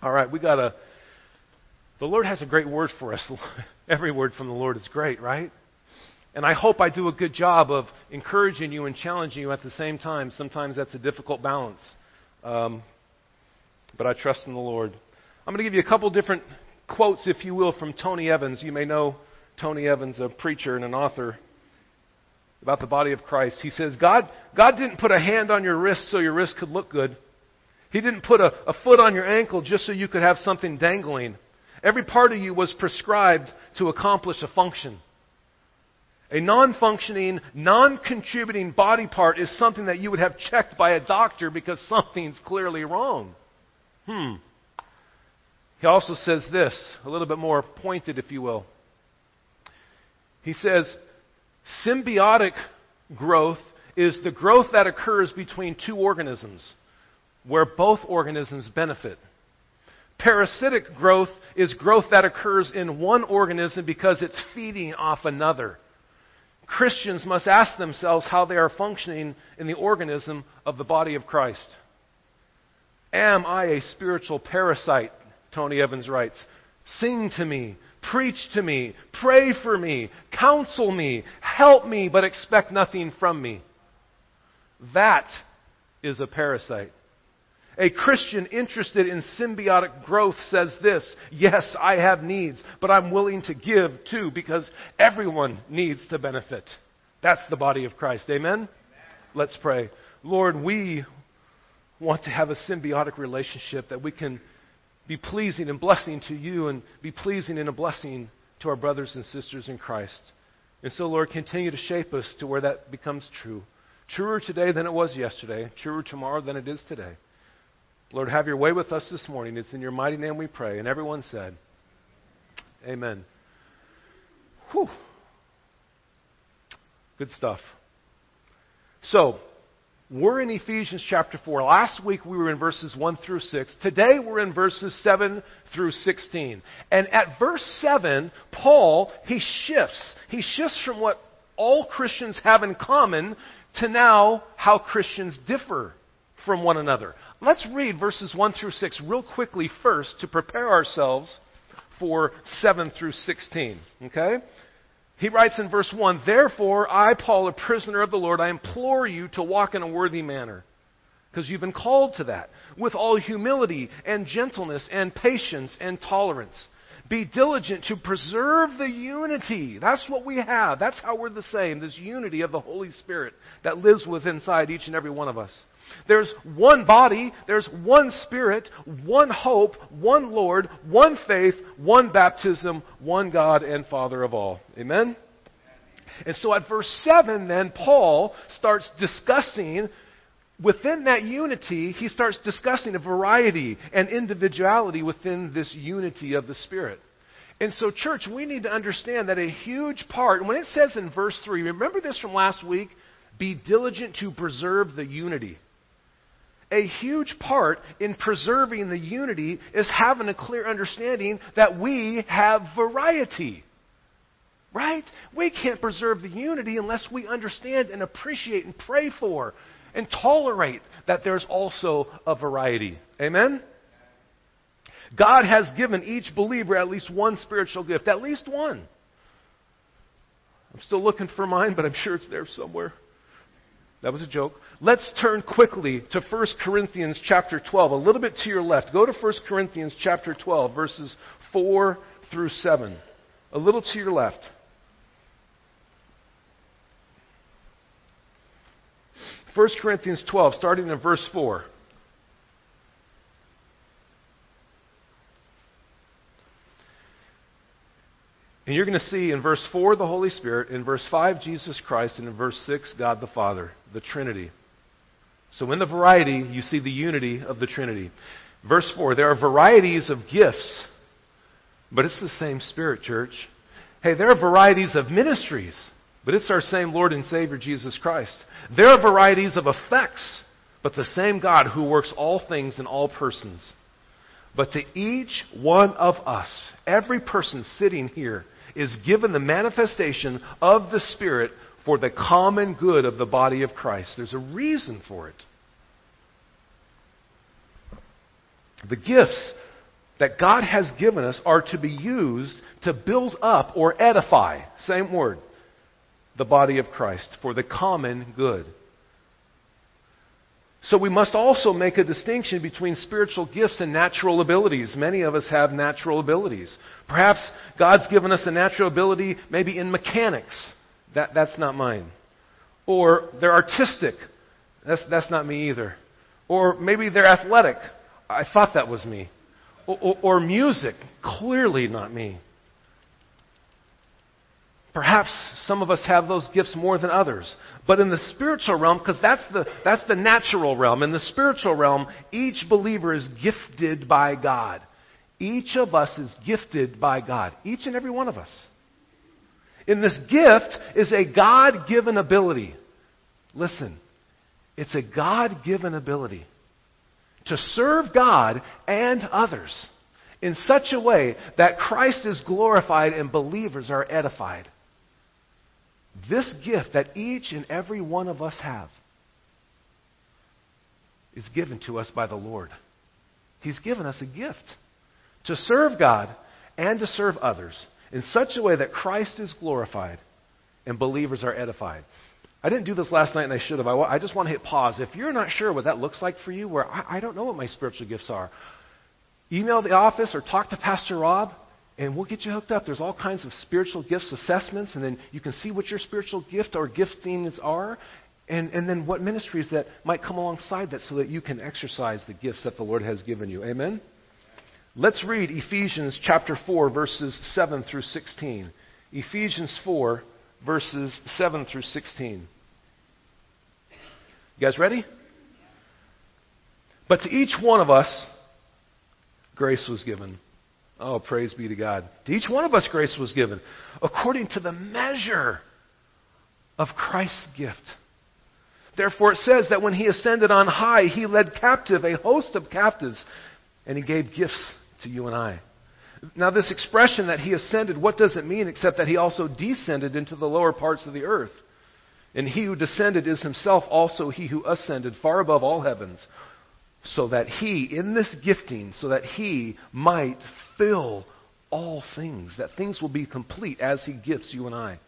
All right, we got the Lord has a great word for us. Every word from the Lord is great, right? And I hope I do a good job of encouraging you and challenging you at the same time. Sometimes that's a difficult balance. But I trust in the Lord. I'm going to give you a couple different quotes, if you will, from Tony Evans. You may know Tony Evans, a preacher and an author about the body of Christ. He says, God didn't put a hand on your wrist so your wrist could look good. He didn't put a foot on your ankle just so you could have something dangling. Every part of you was prescribed to accomplish a function. A non-functioning, non-contributing body part is something that you would have checked by a doctor because something's clearly wrong. He also says this, a little bit more pointed, if you will. He says, symbiotic growth is the growth that occurs between two organisms, where both organisms benefit. Parasitic growth is growth that occurs in one organism because it's feeding off another. Christians must ask themselves how they are functioning in the organism of the body of Christ. Am I a spiritual parasite? Tony Evans writes, sing to me, preach to me, pray for me, counsel me, help me, but expect nothing from me. That is a parasite. A Christian interested in symbiotic growth says this, yes, I have needs, but I'm willing to give too because everyone needs to benefit. That's the body of Christ. Amen? Amen. Let's pray. Lord, we want to have a symbiotic relationship that we can be pleasing and blessing to you and be pleasing and a blessing to our brothers and sisters in Christ. And so, Lord, continue to shape us to where that becomes true. Truer today than it was yesterday. Truer tomorrow than it is today. Lord, have your way with us this morning. It's in your mighty name we pray. And everyone said, amen. Whew. Good stuff. So, we're in Ephesians chapter 4. Last week we were in verses 1 through 6. Today we're in verses 7 through 16. And at verse 7, Paul, he shifts from what all Christians have in common to now how Christians differ from one another. Let's read verses 1 through 6 real quickly first to prepare ourselves for 7 through 16. Okay? He writes in verse 1, therefore, I, Paul, a prisoner of the Lord, I implore you to walk in a worthy manner, because you've been called to that, with all humility and gentleness and patience and tolerance. Be diligent to preserve the unity. That's what we have. That's how we're the same, this unity of the Holy Spirit that lives within inside each and every one of us. There's one body, there's one Spirit, one hope, one Lord, one faith, one baptism, one God and Father of all. Amen? And so at verse 7 then, Paul starts discussing, within that unity, he starts discussing a variety and individuality within this unity of the Spirit. And so, church, we need to understand that a huge part, when it says in verse 3, remember this from last week, be diligent to preserve the unity. A huge part in preserving the unity is having a clear understanding that we have variety. Right? We can't preserve the unity unless we understand and appreciate and pray for and tolerate that there's also a variety. Amen? God has given each believer at least one spiritual gift. At least one. I'm still looking for mine, but I'm sure it's there somewhere. That was a joke. Let's turn quickly to 1 Corinthians chapter 12, a little bit to your left. Go to 1 Corinthians chapter 12, verses 4 through 7, a little to your left. First Corinthians 12, starting in verse 4. And you're going to see in verse 4, the Holy Spirit, in verse 5, Jesus Christ, and in verse 6, God the Father, the Trinity. So in the variety, you see the unity of the Trinity. Verse 4, there are varieties of gifts, but it's the same Spirit, church. Hey, there are varieties of ministries, but it's our same Lord and Savior, Jesus Christ. There are varieties of effects, but the same God who works all things in all persons. But to each one of us, every person sitting here, is given the manifestation of the Spirit for the common good of the body of Christ. There's a reason for it. The gifts that God has given us are to be used to build up or edify, same word, the body of Christ for the common good. So we must also make a distinction between spiritual gifts and natural abilities. Many of us have natural abilities. Perhaps God's given us a natural ability maybe in mechanics. That's not mine. Or they're artistic. That's not me either. Or maybe they're athletic. I thought that was me. Or music. Clearly not me. Perhaps some of us have those gifts more than others. But in the spiritual realm, because that's the natural realm, in the spiritual realm, each believer is gifted by God. Each of us is gifted by God. Each and every one of us. In this gift is a God-given ability. Listen, it's a God-given ability to serve God and others in such a way that Christ is glorified and believers are edified. This gift that each and every one of us have is given to us by the Lord. He's given us a gift to serve God and to serve others in such a way that Christ is glorified and believers are edified. I didn't do this last night and I should have. I just want to hit pause. If you're not sure what that looks like for you, where I don't know what my spiritual gifts are, email the office or talk to Pastor Rob, and we'll get you hooked up. There's all kinds of spiritual gifts assessments, and then you can see what your spiritual gift or giftings are, and then what ministries that might come alongside that so that you can exercise the gifts that the Lord has given you. Amen? Let's read Ephesians chapter 4, verses 7 through 16. Ephesians 4, verses 7 through 16. You guys ready? But to each one of us, grace was given. Oh, praise be to God. To each one of us, grace was given according to the measure of Christ's gift. Therefore, it says that when he ascended on high, he led captive a host of captives, and he gave gifts to you and I. Now, this expression that he ascended, what does it mean except that he also descended into the lower parts of the earth? And he who descended is himself also he who ascended far above all heavens, so that he, in this gifting, so that he might fill all things, that things will be complete as he gifts you and I.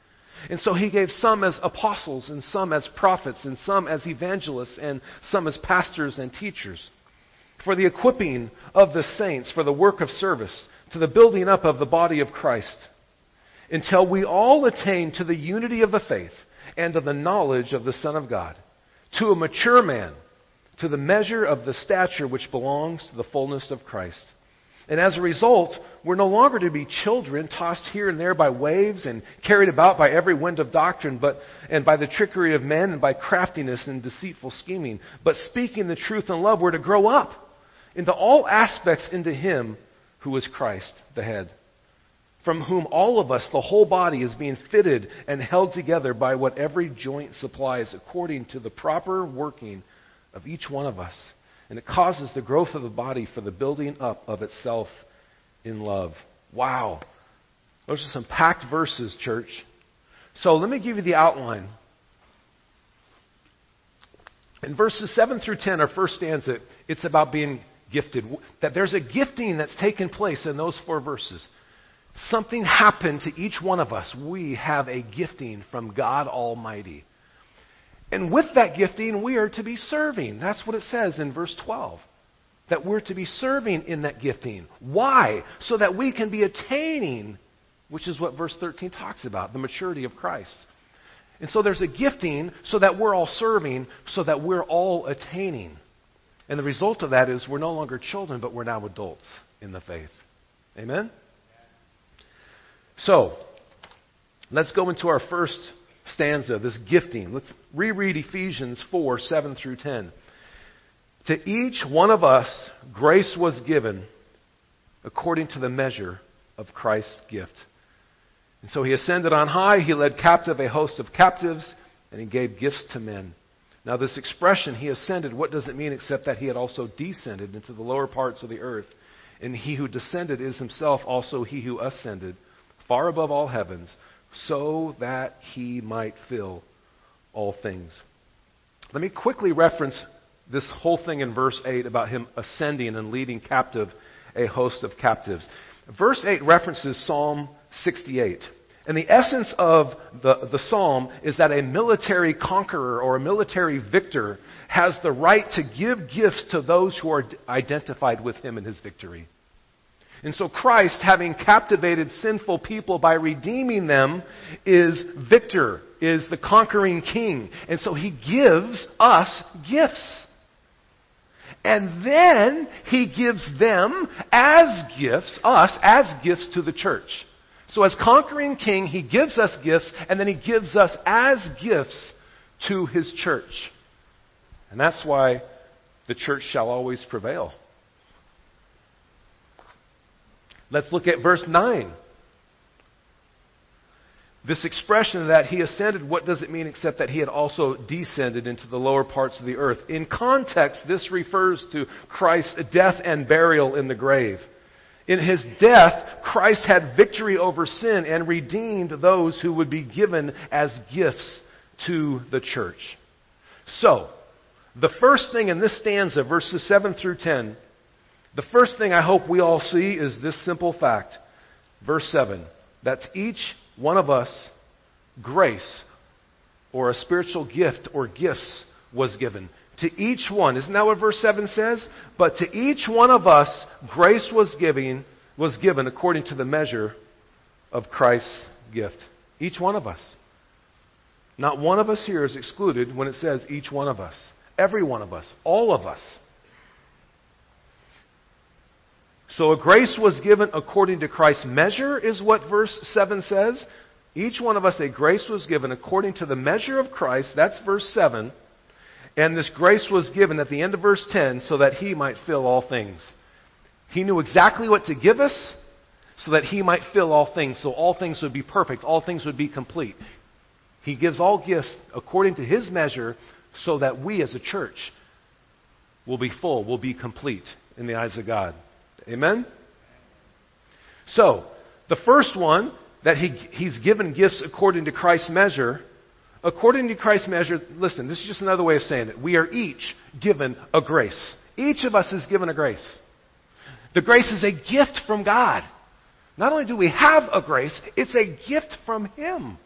And so he gave some as apostles and some as prophets and some as evangelists and some as pastors and teachers for the equipping of the saints, for the work of service, to the building up of the body of Christ, until we all attain to the unity of the faith and of the knowledge of the Son of God, to a mature man, to the measure of the stature which belongs to the fullness of Christ. And as a result, we're no longer to be children tossed here and there by waves and carried about by every wind of doctrine, and by the trickery of men and by craftiness and deceitful scheming. But speaking the truth in love, we're to grow up into all aspects into Him who is Christ, the head, from whom all of us, the whole body, is being fitted and held together by what every joint supplies according to the proper working of each one of us, and it causes the growth of the body for the building up of itself in love. Wow. Those are some packed verses, church. So let me give you the outline. In verses 7 through 10, our first stanza, it's about being gifted. That there's a gifting that's taken place in those four verses. Something happened to each one of us. We have a gifting from God Almighty. And with that gifting, we are to be serving. That's what it says in verse 12, that we're to be serving in that gifting. Why? So that we can be attaining, which is what verse 13 talks about, the maturity of Christ. And so there's a gifting so that we're all serving, so that we're all attaining. And the result of that is we're no longer children, but we're now adults in the faith. Amen? So, let's go into our first stanza, this gifting. Let's reread Ephesians 4, 7 through 10. To each one of us, grace was given according to the measure of Christ's gift. And so he ascended on high, he led captive a host of captives, and he gave gifts to men. Now this expression, he ascended, what does it mean except that he had also descended into the lower parts of the earth? And he who descended is himself also he who ascended far above all heavens, so that he might fill all things. Let me quickly reference this whole thing in verse 8 about him ascending and leading captive a host of captives. Verse 8 references Psalm 68. And the essence of the psalm is that a military conqueror or a military victor has the right to give gifts to those who are identified with him in his victory. And so Christ, having captivated sinful people by redeeming them, is victor, is the conquering king. And so he gives us gifts. And then he gives them as gifts, us, as gifts to the church. So as conquering king, he gives us gifts, and then he gives us as gifts to his church. And that's why the church shall always prevail. Let's look at verse 9. This expression that he ascended, what does it mean except that he had also descended into the lower parts of the earth? In context, this refers to Christ's death and burial in the grave. In his death, Christ had victory over sin and redeemed those who would be given as gifts to the church. So, the first thing in this stanza, verses 7 through 10, the first thing I hope we all see is this simple fact. Verse 7, that each one of us, grace or a spiritual gift or gifts was given. To each one, isn't that what verse 7 says? But to each one of us, grace was given according to the measure of Christ's gift. Each one of us. Not one of us here is excluded when it says each one of us. Every one of us. All of us. So a grace was given according to Christ's measure is what verse 7 says. Each one of us, a grace was given according to the measure of Christ. That's verse 7. And this grace was given at the end of verse 10 so that he might fill all things. He knew exactly what to give us so that he might fill all things. So all things would be perfect. All things would be complete. He gives all gifts according to his measure so that we as a church will be full, will be complete in the eyes of God. Amen? So, the first one, that he's given gifts according to Christ's measure. According to Christ's measure, listen, this is just another way of saying it. We are each given a grace. Each of us is given a grace. The grace is a gift from God. Not only do we have a grace, it's a gift from him.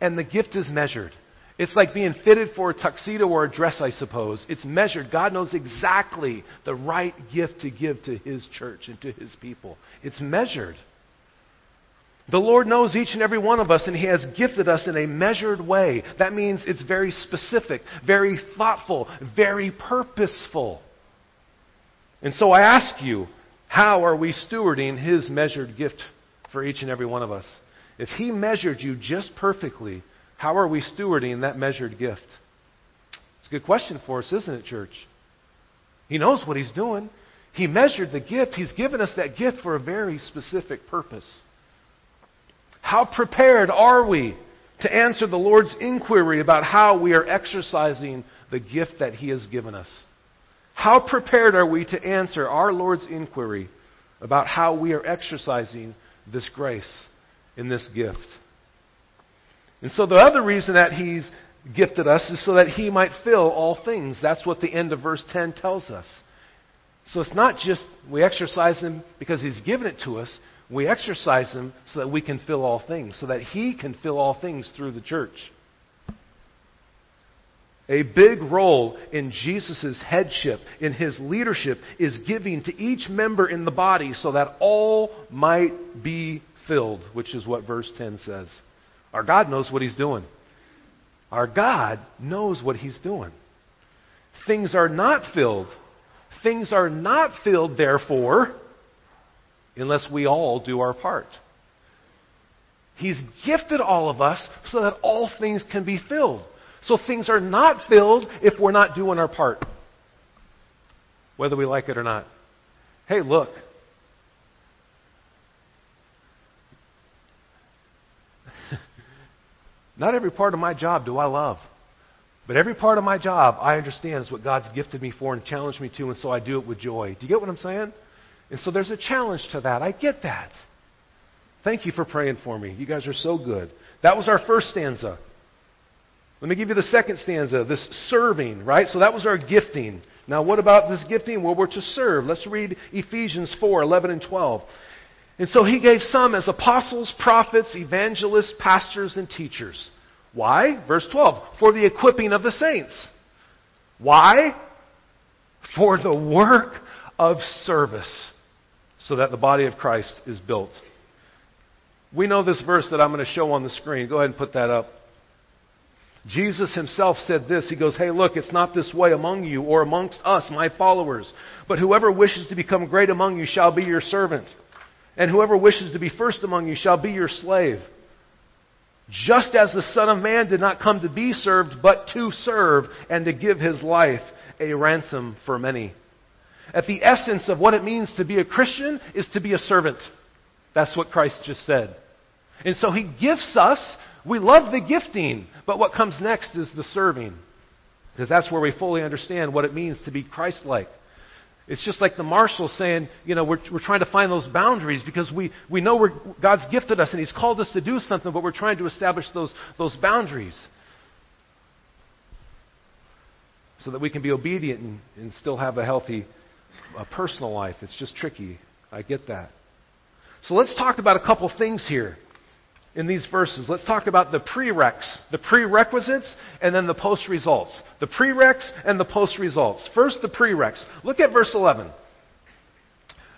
And the gift is measured. It's like being fitted for a tuxedo or a dress, I suppose. It's measured. God knows exactly the right gift to give to his church and to his people. It's measured. The Lord knows each and every one of us, and he has gifted us in a measured way. That means it's very specific, very thoughtful, very purposeful. And so I ask you, how are we stewarding his measured gift for each and every one of us? If he measured you just perfectly, how are we stewarding that measured gift? It's a good question for us, isn't it, church? He knows what he's doing. He measured the gift. He's given us that gift for a very specific purpose. How prepared are we to answer the Lord's inquiry about how we are exercising the gift that he has given us? How prepared are we to answer our Lord's inquiry about how we are exercising this grace in this gift? And so the other reason that he's gifted us is so that he might fill all things. That's what the end of verse 10 tells us. So it's not just we exercise him because he's given it to us. We exercise them so that we can fill all things, so that he can fill all things through the church. A big role in Jesus' headship, in his leadership, is giving to each member in the body so that all might be filled, which is what verse 10 says. Our God knows what he's doing. Our God knows what he's doing. Things are not filled. Things are not filled, therefore, unless we all do our part. He's gifted all of us so that all things can be filled. So things are not filled if we're not doing our part, whether we like it or not. Hey, look. Not every part of my job do I love. But every part of my job I understand is what God's gifted me for and challenged me to, and so I do it with joy. Do you get what I'm saying? And so there's a challenge to that. I get that. Thank you for praying for me. You guys are so good. That was our first stanza. Let me give you the second stanza, this serving, right? So that was our gifting. Now, what about this gifting? Well, we're to serve. Let's read Ephesians 4:11 and 12. And so he gave some as apostles, prophets, evangelists, pastors, and teachers. Why? Verse 12. For the equipping of the saints. Why? For the work of service, so that the body of Christ is built. We know this verse that I'm going to show on the screen. Go ahead and put that up. Jesus himself said this. He goes, hey, look, it's not this way among you or amongst us, my followers. But whoever wishes to become great among you shall be your servant. And whoever wishes to be first among you shall be your slave. Just as the Son of Man did not come to be served, but to serve and to give his life a ransom for many. At the essence of what it means to be a Christian is to be a servant. That's what Christ just said. And so he gifts us. We love the gifting, but what comes next is the serving. Because that's where we fully understand what it means to be Christ-like. It's just like the marshal saying, you know, we're trying to find those boundaries because we know God's gifted us and He's called us to do something, but we're trying to establish those boundaries so that we can be obedient and still have a healthy personal life. It's just tricky. I get that. So let's talk about a couple things here in these verses. Let's talk about the prerequisites, and then the post-results. The prereqs and the post-results. First, the prereqs. Look at verse 11.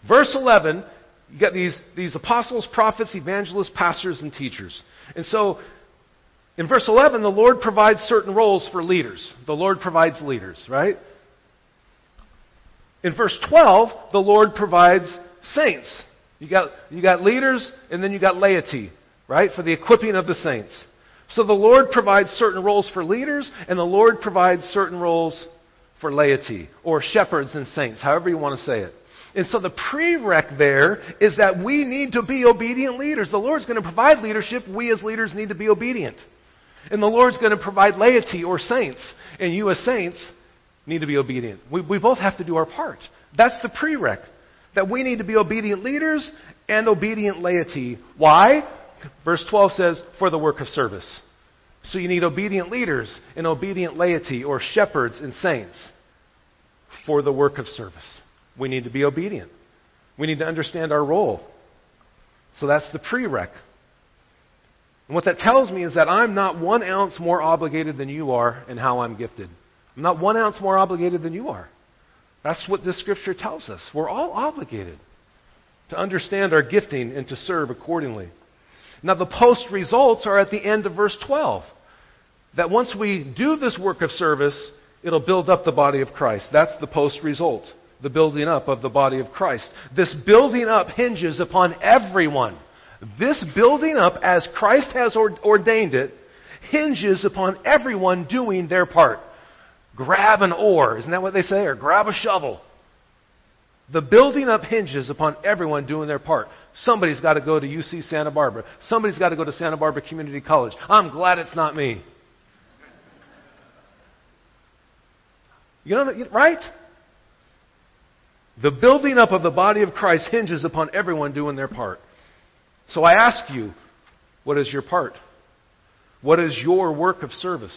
Verse 11, you got these apostles, prophets, evangelists, pastors, and teachers. And so, in verse 11, the Lord provides certain roles for leaders. The Lord provides leaders, right? In verse 12, the Lord provides saints. You got leaders, and then you got laity, right? For the equipping of the saints. So the Lord provides certain roles for leaders, and the Lord provides certain roles for laity, or shepherds and saints, however you want to say it. And so the prereq there is that we need to be obedient leaders. The Lord's going to provide leadership. We as leaders need to be obedient. And the Lord's going to provide laity or saints, and you as saints need to be obedient. We both have to do our part. That's the prereq. That we need to be obedient leaders and obedient laity. Why? Verse 12 says, for the work of service. So you need obedient leaders and obedient laity, or shepherds and saints, for the work of service. We need to be obedient. We need to understand our role. So that's the prereq. And what that tells me is that I'm not 1 ounce more obligated than you are in how I'm gifted. I'm not 1 ounce more obligated than you are. That's what this scripture tells us. We're all obligated to understand our gifting and to serve accordingly. Now, the post-results are at the end of verse 12. That once we do this work of service, it'll build up the body of Christ. That's the post-result, the building up of the body of Christ. This building up hinges upon everyone. This building up, as Christ has ordained it, hinges upon everyone doing their part. Grab an oar. Isn't that what they say? Or grab a shovel. The building up hinges upon everyone doing their part. Somebody's got to go to UC Santa Barbara. Somebody's got to go to Santa Barbara Community College. I'm glad it's not me. You know, right? The building up of the body of Christ hinges upon everyone doing their part. So I ask you, what is your part? What is your work of service?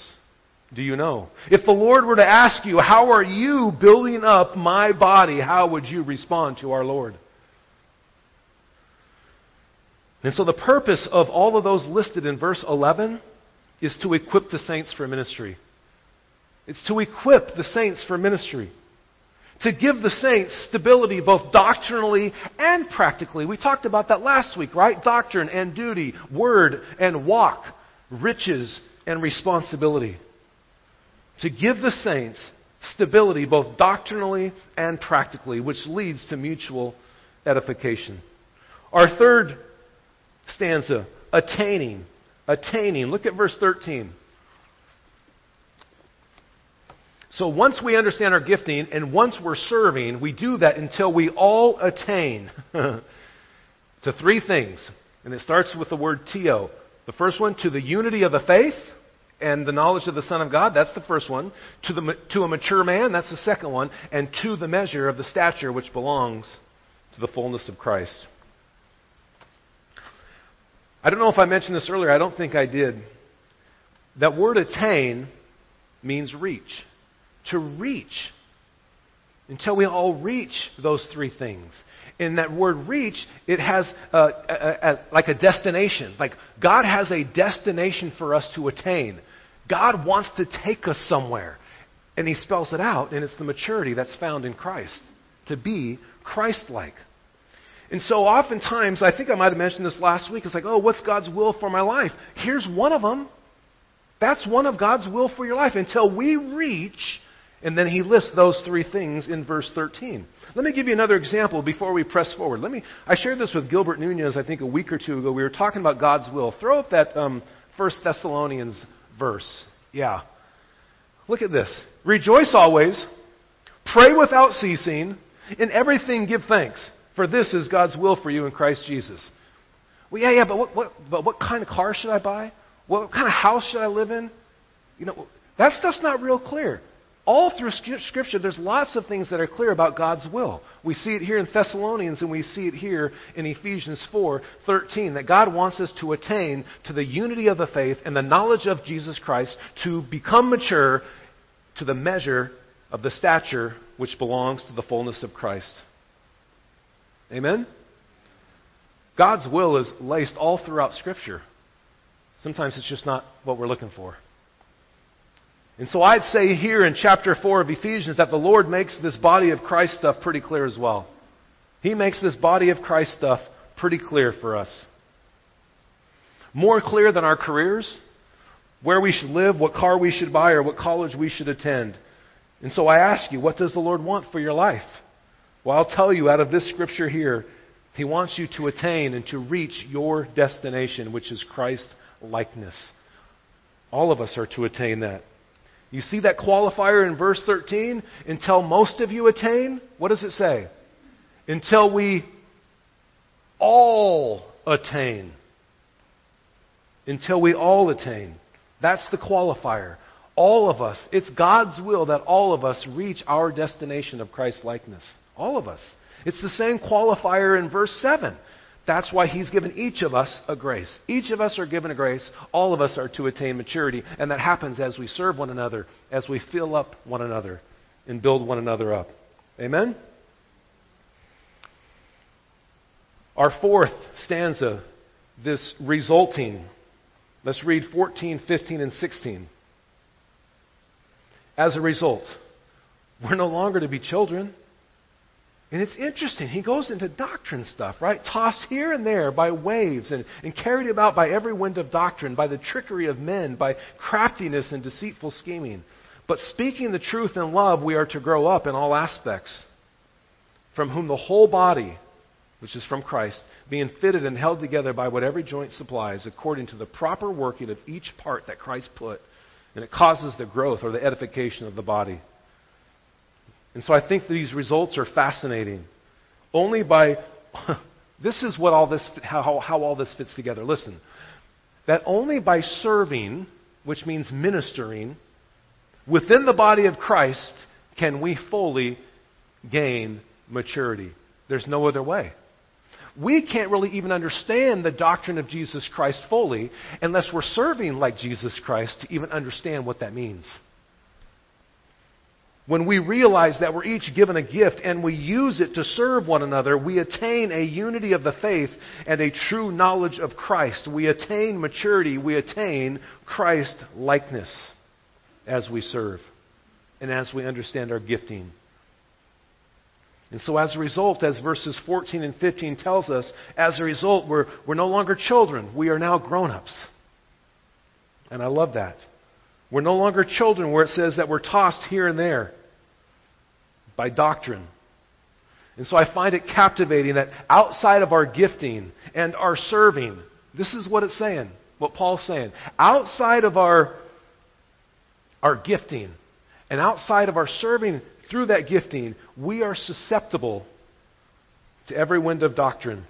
Do you know? If the Lord were to ask you, how are you building up my body? How would you respond to our Lord? And so the purpose of all of those listed in verse 11 is to equip the saints for ministry. It's to equip the saints for ministry. To give the saints stability both doctrinally and practically. We talked about that last week, right? Doctrine and duty, word and walk, riches and responsibility. To give the saints stability both doctrinally and practically, which leads to mutual edification. Our third stanza, attaining. Attaining. Look at verse 13. So once we understand our gifting and once we're serving, we do that until we all attain to three things. And it starts with the word teo. The first one, to the unity of the faith and the knowledge of the Son of God, that's the first one. To a mature man, that's the second one. And to the measure of the stature which belongs to the fullness of Christ. I don't know if I mentioned this earlier. I don't think I did. That word attain means reach. To reach. until we all reach those three things. In that word reach, it has like a destination. Like God has a destination for us to attain. God wants to take us somewhere. And he spells it out, and it's the maturity that's found in Christ, to be Christ-like. And so oftentimes, I think I might have mentioned this last week, it's like, oh, what's God's will for my life? Here's one of them. That's one of God's will for your life until we reach, and then he lists those three things in verse 13. Let me give you another example before we press forward. I shared this with Gilbert Nunez, I think a week or two ago. We were talking about God's will. Throw up that 1 Thessalonians verse. Yeah. Look at this. Rejoice always, pray without ceasing, in everything give thanks, for this is God's will for you in Christ Jesus. Well, yeah, but what kind of car should I buy? What kind of house should I live in? You know, that stuff's not real clear. All through Scripture, there's lots of things that are clear about God's will. We see it here in Thessalonians, and we see it here in Ephesians 4:13, that God wants us to attain to the unity of the faith and the knowledge of Jesus Christ, to become mature to the measure of the stature which belongs to the fullness of Christ. Amen? God's will is laced all throughout Scripture. Sometimes it's just not what we're looking for. And so I'd say here in chapter 4 of Ephesians that the Lord makes this body of Christ stuff pretty clear as well. He makes this body of Christ stuff pretty clear for us. More clear than our careers, where we should live, what car we should buy, or what college we should attend. And so I ask you, what does the Lord want for your life? Well, I'll tell you out of this scripture here, he wants you to attain and to reach your destination, which is Christ-likeness. All of us are to attain that. You see that qualifier in verse 13? Until most of you attain? What does it say? Until we all attain. Until we all attain. That's the qualifier. All of us. It's God's will that all of us reach our destination of Christ-likeness. All of us. It's the same qualifier in verse 7. That's why he's given each of us a grace. Each of us are given a grace. All of us are to attain maturity. And that happens as we serve one another, as we fill up one another and build one another up. Amen? Our fourth stanza, this resulting. Let's read 14, 15, and 16. As a result, we're no longer to be children. And it's interesting. He goes into doctrine stuff, right? Tossed here and there by waves and carried about by every wind of doctrine, by the trickery of men, by craftiness and deceitful scheming. But speaking the truth in love, we are to grow up in all aspects, from whom the whole body, which is from Christ, being fitted and held together by what every joint supplies, according to the proper working of each part that Christ put, and it causes the growth or the edification of the body. And so I think these results are fascinating. Only by, this is what all this, how all this fits together. Listen, that only by serving, which means ministering, within the body of Christ can we fully gain maturity. There's no other way. We can't really even understand the doctrine of Jesus Christ fully unless we're serving like Jesus Christ to even understand what that means. When we realize that we're each given a gift and we use it to serve one another, we attain a unity of the faith and a true knowledge of Christ. We attain maturity. We attain Christ-likeness as we serve and as we understand our gifting. And so as a result, as verses 14 and 15 tells us, as a result, we're no longer children. We are now grown-ups. And I love that. We're no longer children, where it says that we're tossed here and there by doctrine. And so I find it captivating that outside of our gifting and our serving, this is what it's saying, what Paul's saying. Outside of our gifting and outside of our serving through that gifting, we are susceptible to every wind of doctrine,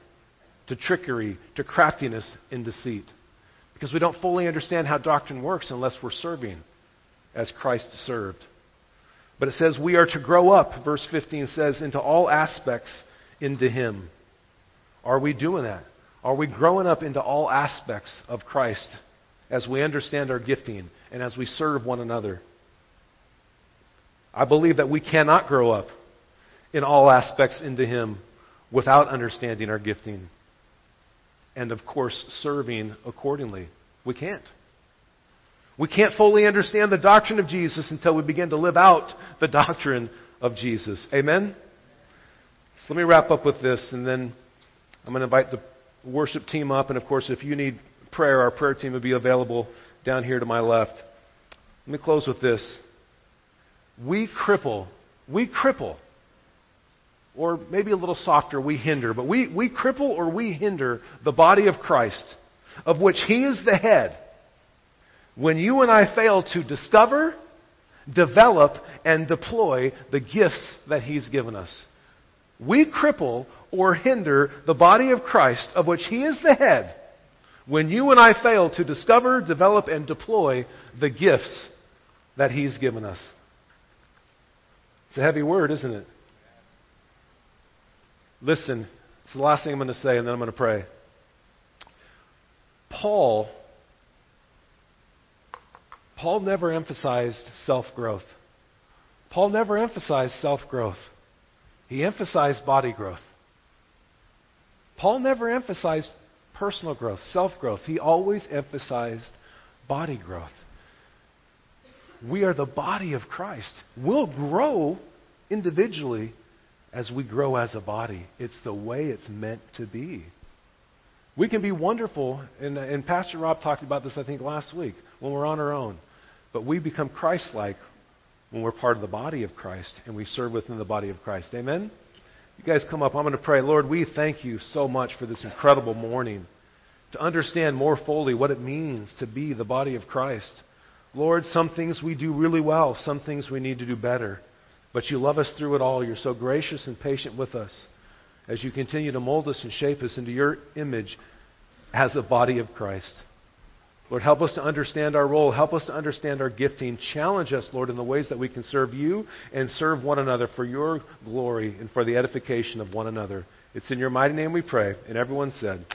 to trickery, to craftiness, and deceit. Because we don't fully understand how doctrine works unless we're serving as Christ served. But it says we are to grow up, verse 15 says, into all aspects into Him. Are we doing that? Are we growing up into all aspects of Christ as we understand our gifting and as we serve one another? I believe that we cannot grow up in all aspects into Him without understanding our gifting and, of course, serving accordingly. We can't. We can't fully understand the doctrine of Jesus until we begin to live out the doctrine of Jesus. Amen? So let me wrap up with this, and then I'm going to invite the worship team up. And, of course, if you need prayer, our prayer team will be available down here to my left. Let me close with this. We cripple, or maybe a little softer, we hinder. But we cripple or we hinder the body of Christ, of which He is the head, when you and I fail to discover, develop, and deploy the gifts that He's given us. We cripple or hinder the body of Christ, of which He is the head, when you and I fail to discover, develop, and deploy the gifts that He's given us. It's a heavy word, isn't it? Listen, it's the last thing I'm going to say, and then I'm going to pray. Paul never emphasized self-growth. Paul never emphasized self-growth. He emphasized body growth. Paul never emphasized personal growth, self-growth. He always emphasized body growth. We are the body of Christ. We'll grow individually as we grow as a body. It's the way it's meant to be. We can be wonderful, and Pastor Rob talked about this, I think, last week, when we're on our own. But we become Christ-like when we're part of the body of Christ, and we serve within the body of Christ. Amen? You guys come up. I'm going to pray. Lord, we thank You so much for this incredible morning, to understand more fully what it means to be the body of Christ. Lord, some things we do really well, some things we need to do better. But You love us through it all. You're so gracious and patient with us as You continue to mold us and shape us into Your image as the body of Christ. Lord, help us to understand our role. Help us to understand our gifting. Challenge us, Lord, in the ways that we can serve You and serve one another for Your glory and for the edification of one another. It's in Your mighty name we pray. And everyone said...